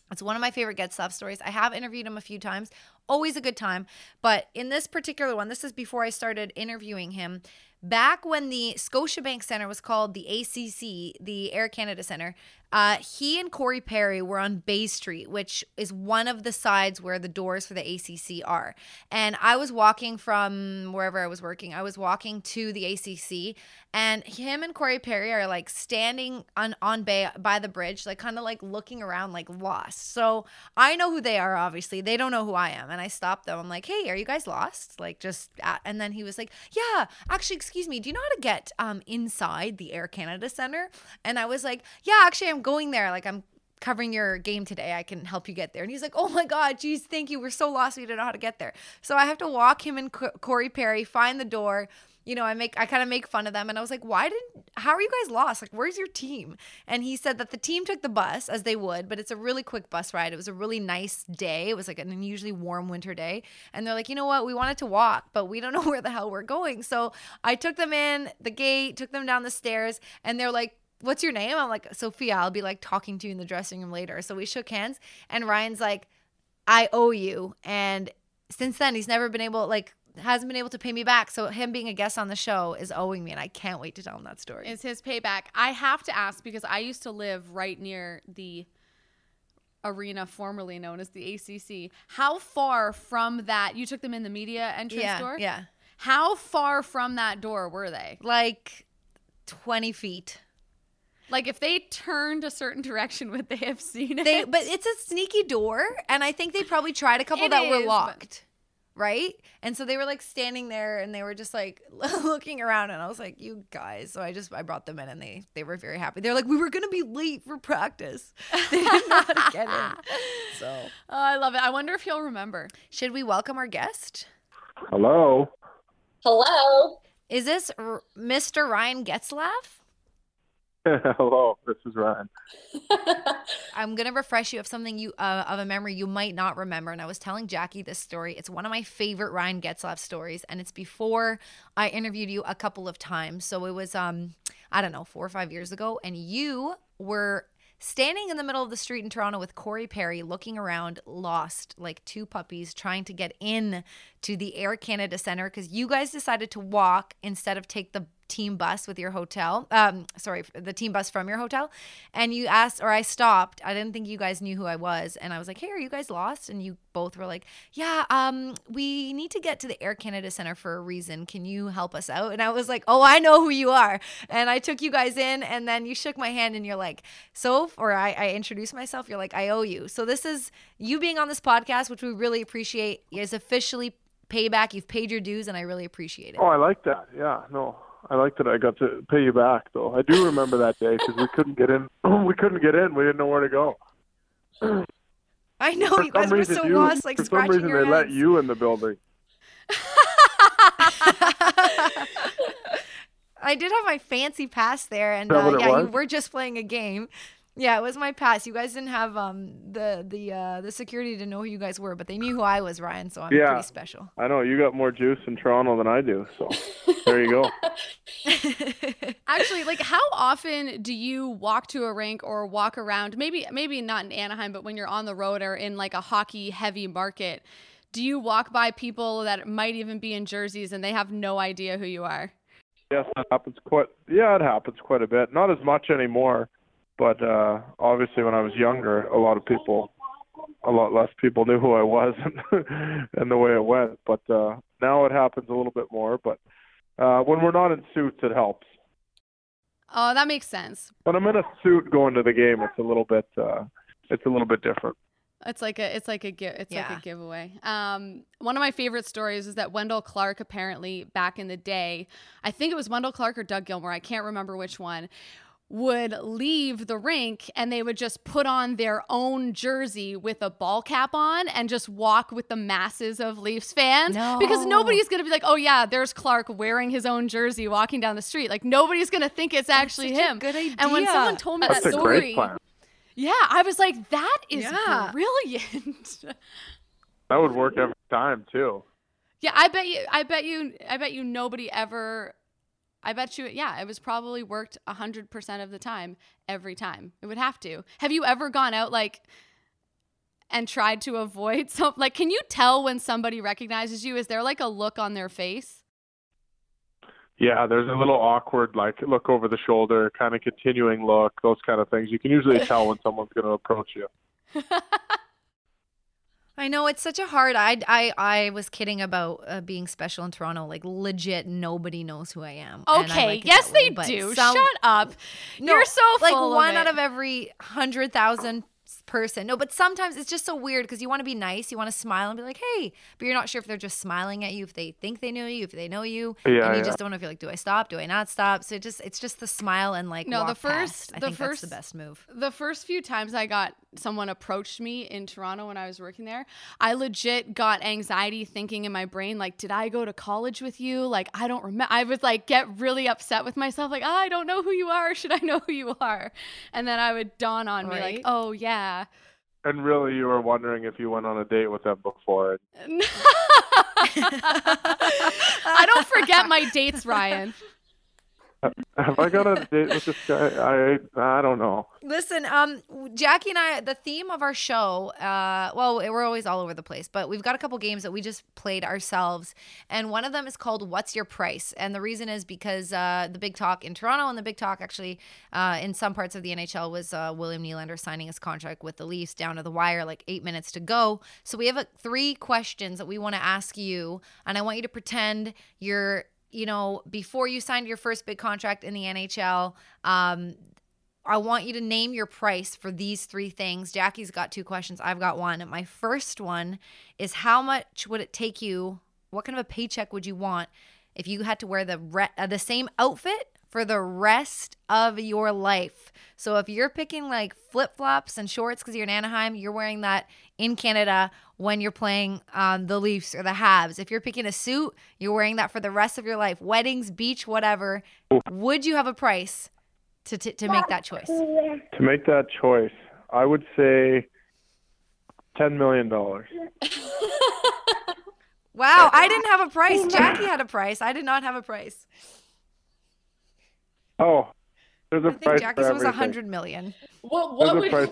It's one of my favorite Getzlaf stories. I have interviewed him a few times. Always a good time. But in this particular one, this is before I started interviewing him. Back when the Scotiabank Centre was called the A C C, the Air Canada Centre, uh, he and Corey Perry were on Bay Street, which is one of the sides where the doors for the A C C are. And I was walking from wherever I was working. I was walking to the A C C, and him and Corey Perry are like standing on, on Bay by the bridge, like kind of like looking around like lost. So I know who they are, obviously. They don't know who I am. And I stopped them. I'm like, hey, are you guys lost? Like just, and then he was like, yeah, actually, excuse Excuse me, do you know how to get um, inside the Air Canada Centre? And I was like, yeah, actually, I'm going there. Like, I'm covering your game today. I can help you get there. And he's like, oh, my God, geez, thank you. We're so lost. We don't know how to get there. So I have to walk him and C- Corey Perry, find the door. You know, I make I kind of make fun of them. And I was like, why didn't – how are you guys lost? Like, where's your team? And he said that the team took the bus, as they would, but it's a really quick bus ride. It was a really nice day. It was like an unusually warm winter day. And they're like, you know what? We wanted to walk, but we don't know where the hell we're going. So I took them in the gate, took them down the stairs, and they're like, what's your name? I'm like, Sophia, I'll be like talking to you in the dressing room later. So we shook hands and Ryan's like, I owe you. And since then, he's never been able, like, hasn't been able to pay me back. So him being a guest on the show is owing me, and I can't wait to tell him that story. It's his payback. I have to ask, because I used to live right near the arena formerly known as the A C C. How far from that? You took them in the media entrance yeah, door? Yeah. How far from that door were they? Like twenty feet. Like if they turned a certain direction, would they have seen it? They, but it's a sneaky door, and I think they probably tried a couple it that is, were locked. But- Right? And so they were like standing there and they were just like looking around, and I was like, you guys. So I just, I brought them in, and they, they were very happy. They're like, we were going to be late for practice. They did not get in. So. Oh, I love it. I wonder if he'll remember. Should we welcome our guest? Hello. Hello. Is this R- Mister Ryan Getzlaf? Hello, this is Ryan. I'm going to refresh you of something you uh, of a memory you might not remember. And I was telling Jackie this story. It's one of my favorite Ryan Getzlaf stories. And it's before I interviewed you a couple of times. So it was, um, I don't know, four or five years ago. And you were standing in the middle of the street in Toronto with Corey Perry, looking around, lost, like two puppies, trying to get in to the Air Canada Centre because you guys decided to walk instead of take the team bus with your hotel um sorry the team bus from your hotel. And you asked, or I stopped, I didn't think you guys knew who I was, and I was like, hey, are you guys lost? And you both were like, yeah, um we need to get to the Air Canada Centre for a reason, can you help us out? And I was like, oh, I know who you are. And I took you guys in, and then you shook my hand and you're like, so or I, I introduced myself, you're like, I owe you. So this is you being on this podcast, which we really appreciate, is officially payback. You've paid your dues, and I really appreciate it. Oh, I like that. Yeah, no, I like that I got to pay you back, though. I do remember that day because we couldn't get in. We couldn't get in. We didn't know where to go. I know. You guys were so lost, like scratching your heads. For some reason, they let you in the building. I did have my fancy pass there, and uh, yeah, you were just playing a game. Yeah, it was my pass. You guys didn't have um the the uh, the security to know who you guys were, but they knew who I was, Ryan. So I'm yeah, pretty special. I know you got more juice in Toronto than I do, so there you go. Actually, like, how often do you walk to a rink or walk around? Maybe maybe not in Anaheim, but when you're on the road or in like a hockey heavy market, do you walk by people that might even be in jerseys and they have no idea who you are? Yes, that happens quite. Yeah, it happens quite a bit. Not as much anymore. But uh, obviously when I was younger, a lot of people, a lot less people knew who I was and, and the way it went. But uh, now it happens a little bit more. But uh, when we're not in suits, it helps. Oh, that makes sense. When I'm in a suit going to the game, it's a little bit, uh, it's a little bit different. It's like a, it's like a, it's yeah. like a giveaway. Um, one of my favorite stories is that Wendell Clark, apparently back in the day, I think it was Wendell Clark or Doug Gilmour, I can't remember which one, would leave the rink and they would just put on their own jersey with a ball cap on and just walk with the masses of Leafs fans. No. Because nobody's going to be like, oh yeah, there's Clark wearing his own jersey walking down the street. Like nobody's going to think it's actually That's such him. A good idea. And when someone told me That's that a story, great plan. Yeah, I was like, that is yeah. brilliant. That would work every time too. Yeah, I bet you, I bet you, I bet you nobody ever. I bet you, yeah, it was probably worked one hundred percent of the time, every time. It would have to. Have you ever gone out, like, and tried to avoid some, like, can you tell when somebody recognizes you? Is there, like, a look on their face? Yeah, there's a little awkward, like, look over the shoulder, kind of continuing look, those kind of things. You can usually tell when someone's going to approach you. I know it's such a hard, I, I, I was kidding about uh, being special in Toronto. Like legit, nobody knows who I am. Okay. Like yes, way, they do. Some, Shut up. No, You're so full like of one it. out of every hundred thousand person. No, but sometimes it's just so weird because you want to be nice. You want to smile and be like, hey, but you're not sure if they're just smiling at you, if they think they know you, if they know you. Yeah, and you yeah. just don't know if you're like, do I stop? Do I not stop? So it just, it's just the smile and like, no, walk the first, past. I the think first, that's the best move. The first few times I got someone approached me in Toronto when I was working there, I legit got anxiety thinking in my brain, like, did I go to college with you? Like, I don't remember. I would like get really upset with myself. Like, oh, I don't know who you are. Should I know who you are? And then I would dawn on right. me like, oh yeah. Yeah. And really, you were wondering if you went on a date with them before. I don't forget my dates, Ryan. Have I got a date with this guy? I I don't know. Listen, um, Jackie and I, the theme of our show, uh, well, we're always all over the place, but we've got a couple games that we just played ourselves, and one of them is called What's Your Price? And the reason is because uh, the big talk in Toronto and the big talk actually uh, in some parts of the N H L was uh, William Nylander signing his contract with the Leafs down to the wire, like eight minutes to go. So we have uh, three questions that we want to ask you, and I want you to pretend you're you know, before you signed your first big contract in the N H L, um, I want you to name your price for these three things. Jackie's got two questions. I've got one. My first one is, how much would it take you, what kind of a paycheck would you want if you had to wear the re- uh, the same outfit for the rest of your life? So if you're picking like flip-flops and shorts because you're in Anaheim, you're wearing that in Canada when you're playing um, the Leafs or the Habs. If you're picking a suit, you're wearing that for the rest of your life. Weddings, beach, whatever. Would you have a price to to, to make that choice? To make that choice, I would say ten million dollars. Wow, I didn't have a price. Jackie had a price. I did not have a price. Oh, there's a I think price Jackie's for was one hundred million. What what would, for...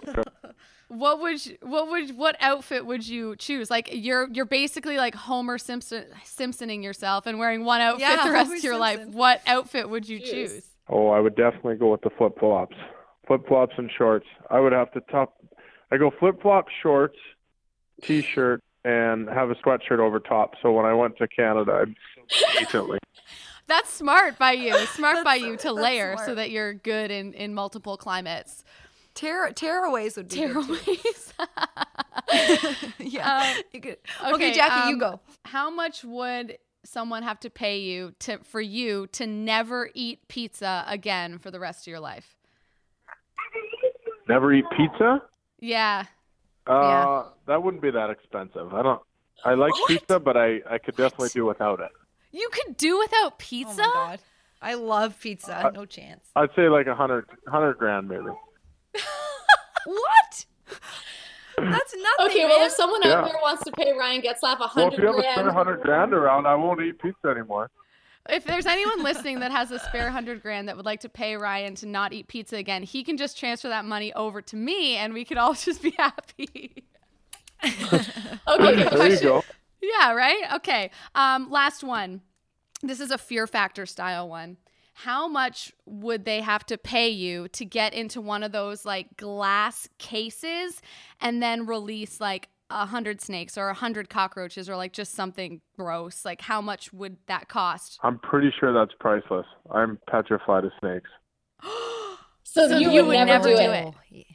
what would you, what would what outfit would you choose? Like you're you're basically like Homer Simpson Simpsoning yourself and wearing one outfit yeah, the rest Homer of your Simpson. Life. What outfit would you Jeez. Choose? Oh, I would definitely go with the flip flops, flip flops and shorts. I would have to top. I go flip flop shorts, t-shirt, and have a sweatshirt over top. So when I went to Canada, I'd decently. That's smart by you. Smart by you to layer smart. So that you're good in, in multiple climates. Tear, tearaways would be tearaways. yeah. Um, okay, okay, Jackie, um, you go. How much would someone have to pay you to for you to never eat pizza again for the rest of your life? Never eat pizza? Yeah. Uh, yeah. That wouldn't be that expensive. I don't. I like what? Pizza, but I, I could definitely what? Do without it. You could do without pizza? Oh my God. I love pizza. I, no chance. I'd say like a hundred, hundred grand maybe. What? That's nothing. Okay, well, man. If someone yeah. out there wants to pay Ryan Getzlaf a hundred grand. Well, if you have a spare hundred grand around, I won't eat pizza anymore. If there's anyone listening that has a spare hundred grand that would like to pay Ryan to not eat pizza again, he can just transfer that money over to me and we could all just be happy. Okay, there question. You go. Yeah, right? Okay. Um, last one. This is a Fear Factor style one. How much would they have to pay you to get into one of those like glass cases and then release like a hundred snakes or a hundred cockroaches or like just something gross? Like how much would that cost? I'm pretty sure that's priceless. I'm petrified of snakes. so, so you, you would never, never do, do it. it.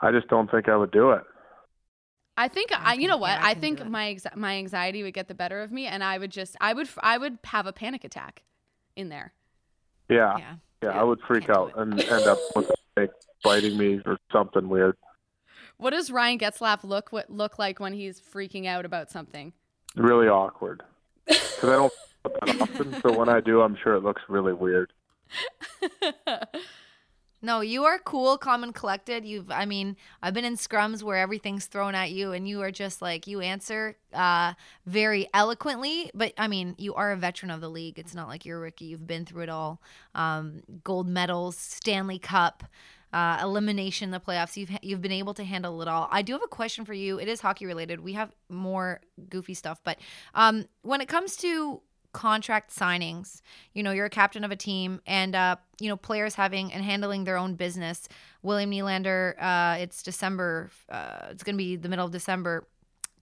I just don't think I would do it. I think I, I you know what? Yeah, I, I think my my anxiety would get the better of me, and I would just, I would, I would have a panic attack in there. Yeah, yeah, yeah, yeah. I would freak out and end up with a snake biting me or something weird. What does Ryan Getzlaf look what look like when he's freaking out about something? Really awkward, because I don't put that often. So when I do, I'm sure it looks really weird. No, you are cool, calm, and collected. You've, I mean, I've been in scrums where everything's thrown at you, and you are just like, you answer uh, very eloquently. But, I mean, you are a veteran of the league. It's not like you're Ricky. You've been through it all. Um, gold medals, Stanley Cup, uh, elimination in the playoffs. You've, you've been able to handle it all. I do have a question for you. It is hockey-related. We have more goofy stuff. But um, when it comes to contract signings, you know, you're a captain of a team, and uh you know, players having and handling their own business. William Nylander, uh it's December, uh it's gonna be the middle of December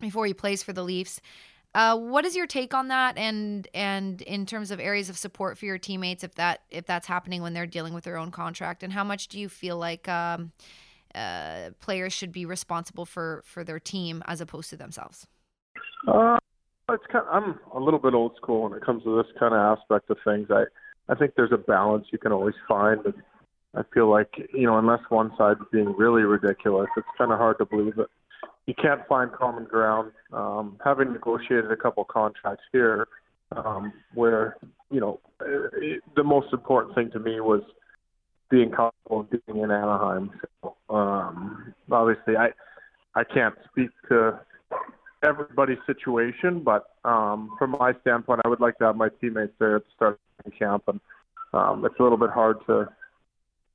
before he plays for the Leafs. Uh what is your take on that, and and in terms of areas of support for your teammates if that if that's happening when they're dealing with their own contract, and how much do you feel like um uh players should be responsible for for their team as opposed to themselves? uh- It's kind of, I'm a little bit old school when it comes to this kind of aspect of things. I, I think there's a balance you can always find. And I feel like, you know, unless one side is being really ridiculous, it's kind of hard to believe that you can't find common ground. Um, having negotiated a couple contracts here um, where, you know, it, the most important thing to me was being comfortable being in Anaheim. So, um, obviously, I, I can't speak to everybody's situation, but um, from my standpoint, I would like to have my teammates there at the start of the camp and um, it's a little bit hard to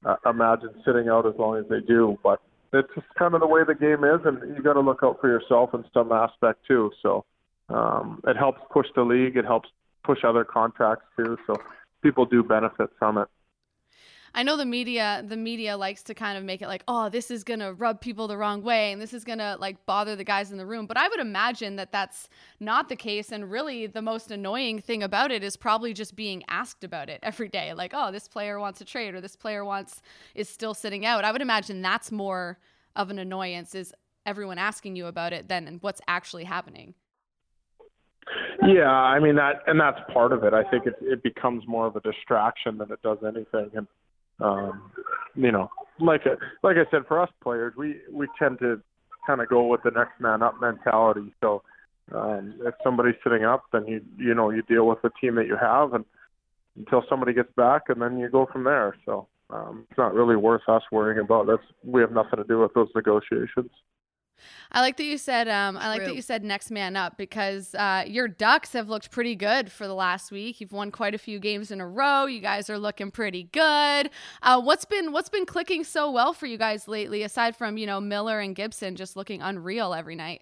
uh, imagine sitting out as long as they do. But it's just kind of the way the game is, and you got to look out for yourself in some aspect too. So um, it helps push the league. It helps push other contracts too. So people do benefit from it. I know the media, the media likes to kind of make it like, oh, this is going to rub people the wrong way and this is going to like bother the guys in the room. But I would imagine that that's not the case. And really the most annoying thing about it is probably just being asked about it every day. Like, oh, this player wants to trade or this player wants is still sitting out. I would imagine that's more of an annoyance, is everyone asking you about it than what's actually happening. Yeah, I mean, that, and that's part of it. I think it, it becomes more of a distraction than it does anything. And Um, you know, like like I said, for us players, we, we tend to kind of go with the next man up mentality. So um, if somebody's sitting up, then you you know you deal with the team that you have, and until somebody gets back, and then you go from there. So um, it's not really worth us worrying about. That's we have nothing to do with those negotiations. I like that you said. Um, I like True. that you said next man up, because uh, your Ducks have looked pretty good for the last week. You've won quite a few games in a row. You guys are looking pretty good. Uh, what's been what's been clicking so well for you guys lately, aside from you know Miller and Gibson just looking unreal every night?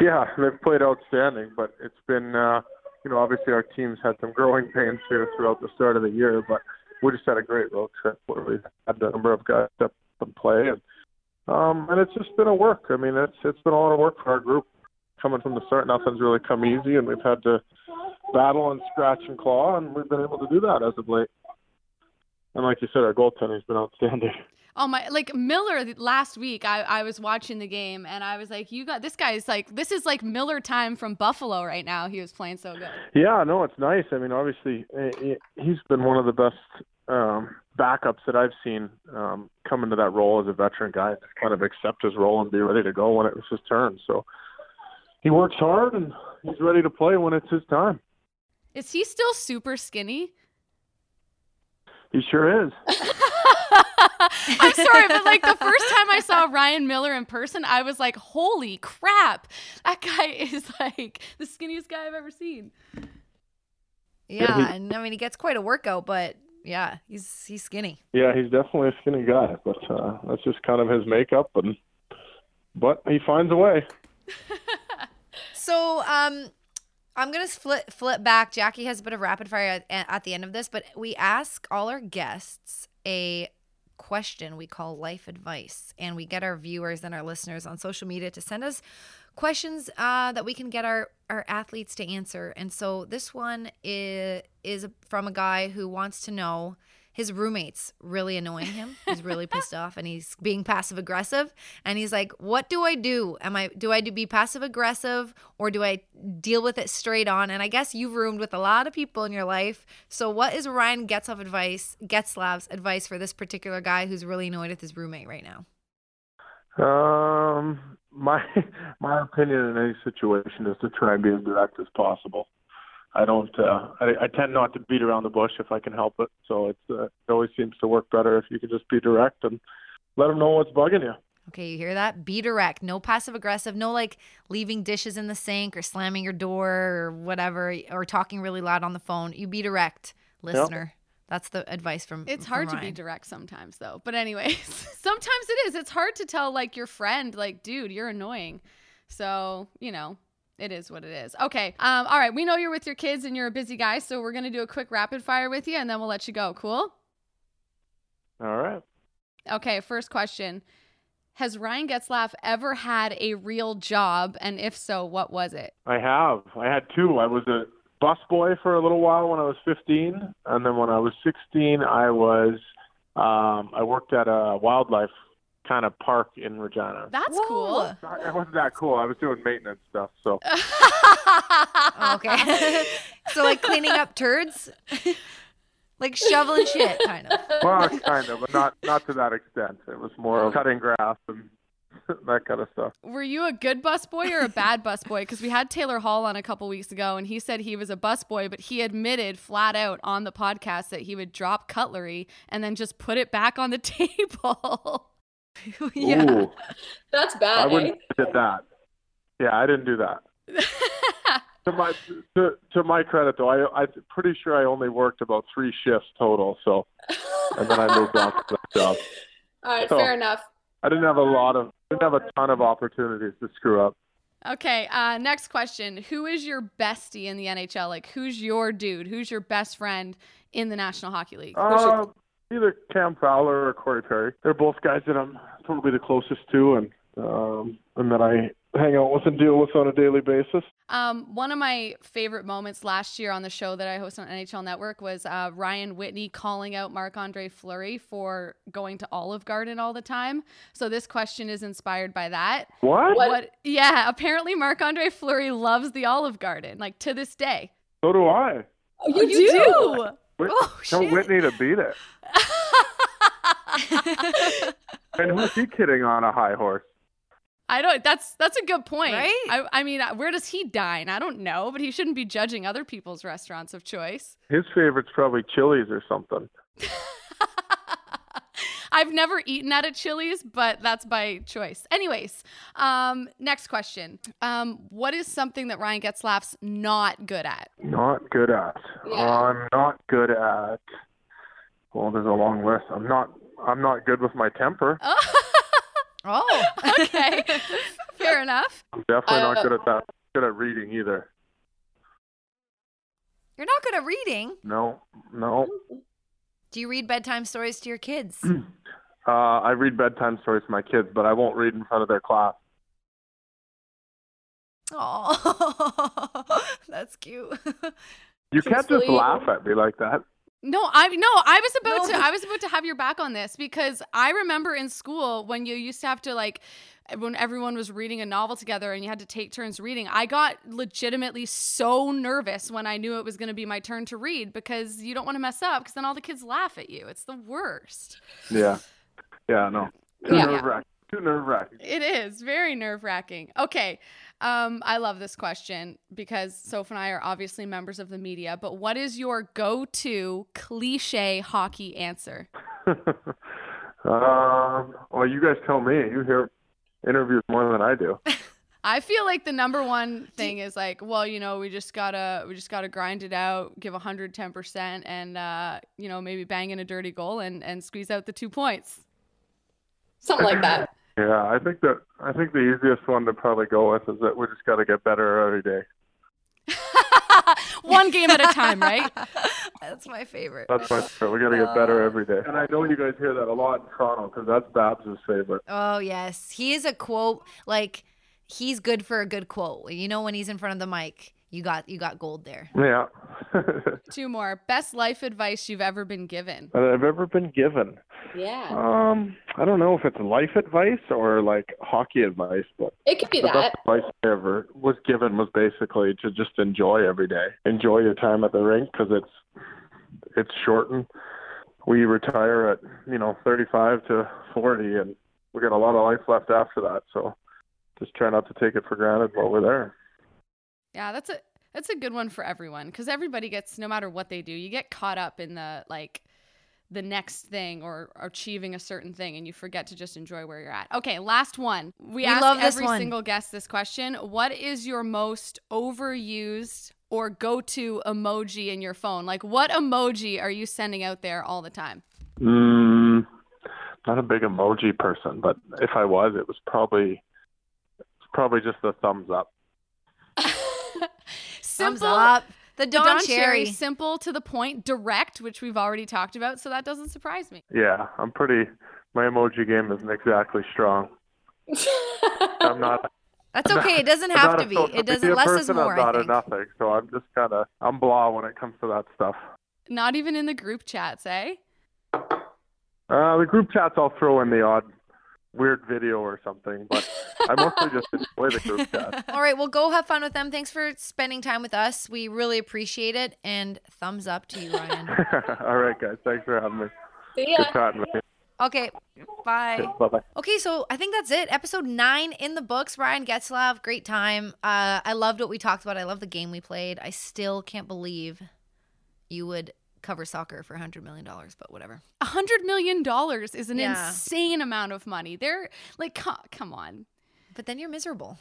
Yeah, they've played outstanding, but it's been uh, you know obviously our team's had some growing pains here throughout the start of the year, but we just had a great road trip where we had a number of guys up and play and. Um, and it's just been a work. I mean, it's it's been a lot of work for our group. Coming from the start, nothing's really come easy, and we've had to battle and scratch and claw, and we've been able to do that as of late. And like you said, our goaltending's been outstanding. Oh my! Like Miller last week, I, I was watching the game, and I was like, "You got this guy's like this is like Miller time from Buffalo right now." He was playing so good. Yeah, no, it's nice. I mean, obviously, he's been one of the best. Um, backups that I've seen um, come into that role as a veteran guy, just kind of accept his role and be ready to go when it was his turn. So he works hard and he's ready to play when it's his time. Is he still super skinny? He sure is. I'm sorry, but like the first time I saw Ryan Miller in person, I was like, holy crap, that guy is like the skinniest guy I've ever seen. Yeah, yeah he- and I mean, he gets quite a workout, but yeah, he's he's skinny. Yeah, he's definitely a skinny guy, but uh, that's just kind of his makeup, and but he finds a way. So um, I'm going to flip, flip back. Jackie has a bit of rapid fire at, at the end of this, but we ask all our guests a question we call life advice, and we get our viewers and our listeners on social media to send us questions uh, that we can get our, our athletes to answer. And so this one is, is from a guy who wants to know, his roommate's really annoying him. He's really pissed off and he's being passive aggressive. And he's like, what do I do? Am I, do I do be passive aggressive or do I deal with it straight on? And I guess you've roomed with a lot of people in your life. So what is Ryan Getzlaf advice, Getzlaf's advice for this particular guy who's really annoyed with his roommate right now? Um, my, my opinion in any situation is to try and be as direct as possible. I don't, uh, I, I tend not to beat around the bush if I can help it. So it's, uh, it always seems to work better if you can just be direct and let them know what's bugging you. Okay. You hear that? Be direct, no passive aggressive, no like leaving dishes in the sink or slamming your door or whatever, or talking really loud on the phone. You be direct, listener. Yep. That's the advice from It's from hard Ryan. To be direct sometimes though. But anyways, sometimes it is. It's hard to tell like your friend, like, dude, you're annoying. So, you know, it is what it is. Okay. Um, all right. We know you're with your kids and you're a busy guy, so we're going to do a quick rapid fire with you and then we'll let you go. Cool? All right. Okay. First question. Has Ryan Getzlaf ever had a real job? And if so, what was it? I have. I had two. I was a busboy for a little while when I was fifteen. And then when I was sixteen, I was, um, I worked at a wildlife kind of park in Regina. That's Whoa. Cool. It wasn't that cool. I was doing maintenance stuff, so. Okay. So like cleaning up turds? Like shoveling shit, kind of. Well, kind of, but not, not to that extent. It was more of cutting grass and that kind of stuff. Were you a good busboy or a bad busboy? Because we had Taylor Hall on a couple weeks ago, and he said he was a busboy, but he admitted flat out on the podcast that he would drop cutlery and then just put it back on the table. Yeah. Ooh. That's bad. I wouldn't eh? Did that. Yeah, I didn't do that. To my to, to my credit, though, I, I'm pretty sure I only worked about three shifts total. So, and then I moved on to that job. All right, so, fair enough. I didn't have a lot of, I didn't have a ton of opportunities to screw up. Okay, uh, next question. Who is your bestie in the N H L? Like, who's your dude? Who's your best friend in the National Hockey League? Uh, your... Either Cam Fowler or Corey Perry. They're both guys that I'm probably the closest to, and um, and that I hang out with and deal with on a daily basis. Um, one of my favorite moments last year on the show that I host on N H L Network was uh, Ryan Whitney calling out Marc-Andre Fleury for going to Olive Garden all the time. So this question is inspired by that. What? What? Yeah, apparently Marc-Andre Fleury loves the Olive Garden, like to this day. So do I. Oh, you, oh, you do? do. Wait, oh, tell shit. Whitney to beat it. And who's he kidding on a high horse? I don't, that's, that's a good point. Right? I, I mean, where does he dine? I don't know, but he shouldn't be judging other people's restaurants of choice. His favorite's probably Chili's or something. I've never eaten at a Chili's, but that's by choice. Anyways, um, next question. Um, what is something that Ryan Getzlaf's not good at? Not good at. Yeah. Uh, I'm not good at, well, there's a long list. I'm not, I'm not good with my temper. Oh. Oh, okay. Fair enough. I'm definitely not uh, good at that. Good at reading either. You're not good at reading? No, no. Do you read bedtime stories to your kids? uh, I read bedtime stories to my kids, but I won't read in front of their class. Oh, that's cute. You She's can't just sweet. laugh at me like that. No, I no, I was about no. to I was about to have your back on this, because I remember in school when you used to have to, like, when everyone was reading a novel together and you had to take turns reading, I got legitimately so nervous when I knew it was going to be my turn to read, because you don't want to mess up, because then all the kids laugh at you. It's the worst. Yeah. Yeah, no. Too yeah, nerve-wracking. Yeah. Too nerve-wracking. It is very nerve-wracking. Okay. Um, I love this question because Soph and I are obviously members of the media, but what is your go-to cliche hockey answer? um, well, you guys tell me. You hear interviews more than I do. I feel like the number one thing is like, well, you know, we just gotta, we just gotta grind it out, give one hundred ten percent and, uh, you know, maybe bang in a dirty goal and, and squeeze out the two points. Something like that. Yeah, I think that I think the easiest one to probably go with is that we just got to get better every day. One game at a time, right? That's my favorite. That's my favorite. We got to uh, get better every day. And I know you guys hear that a lot in Toronto, because that's Babs' favorite. Oh, yes. He is a quote, like, he's good for a good quote. You know, when he's in front of the mic, you got you got gold there. Yeah. Two more. Best life advice you've ever been given. That I've ever been given. Yeah. Um, I don't know if it's life advice or like hockey advice, but it could be the that. Best advice I ever was given was basically to just enjoy every day. Enjoy your time at the rink, because it's it's shortened. We retire at, you know, thirty-five to forty, and we got a lot of life left after that. So just try not to take it for granted while we're there. Yeah, that's a that's a good one for everyone, because everybody gets, no matter what they do, you get caught up in the like the next thing or, or achieving a certain thing, and you forget to just enjoy where you're at. Okay, last one. We, we ask love every one. single guest this question. What is your most overused or go-to emoji in your phone? Like, what emoji are you sending out there all the time? Mm, not a big emoji person, but if I was, it was probably it's probably just the thumbs up. Simple, thumbs up. The Don, Don Cherry. Cherry, simple, to the point, direct, which we've already talked about, so that doesn't surprise me. Yeah, I'm pretty, my emoji game isn't exactly strong. I'm not. That's I'm okay, not, it doesn't have to be. It doesn't, less person, is more, I'm I not think. Nothing, so I'm just kind of, I'm blah when it comes to that stuff. Not even in the group chats, eh? Uh, the group chats, I'll throw in the odd weird video or something, but I mostly just enjoy the group chat. All right, well, go have fun with them. Thanks for spending time with us. We really appreciate it, and thumbs up to you, Ryan. All right, guys, thanks for having me. See ya. Good chatting with you. Okay, bye. Okay, bye-bye. Okay, so I think that's it. Episode nine in the books. Ryan Getzlaf, great time. Uh, I loved what we talked about. I love the game we played. I still can't believe you would cover soccer for one hundred million dollars, but whatever. one hundred million dollars is an yeah. insane amount of money. They're like, come on. But then you're miserable.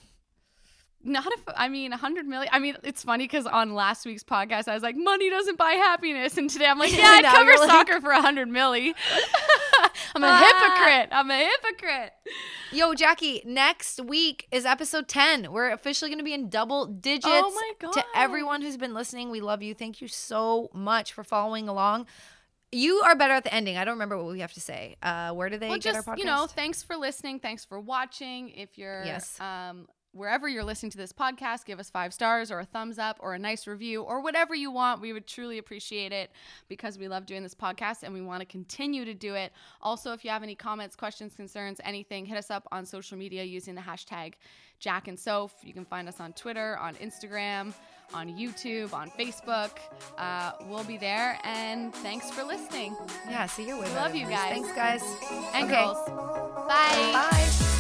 Not if, I mean, one hundred million. I mean, it's funny because on last week's podcast, I was like, money doesn't buy happiness. And today I'm like, yeah, I'd no, cover soccer like... for one hundred milli. I'm a ah. hypocrite. I'm a hypocrite. Yo, Jackie, next week is episode ten. We're officially going to be in double digits. Oh my God. To everyone who's been listening, we love you. Thank you so much for following along. You are better at the ending. I don't remember what we have to say. Uh, where do they well, get just, our podcast? You know, thanks for listening. Thanks for watching. If you're... Yes. Um, wherever you're listening to this podcast, give us five stars or a thumbs up or a nice review or whatever you want. We would truly appreciate it because we love doing this podcast and we want to continue to do it. Also, if you have any comments, questions, concerns, anything, hit us up on social media using the hashtag Jack and Soph. You can find us on Twitter, on Instagram, on YouTube, on Facebook. Uh, we'll be there. And thanks for listening. Yeah, see you. Love you guys. Thanks, guys. And okay. Girls. Bye. Bye.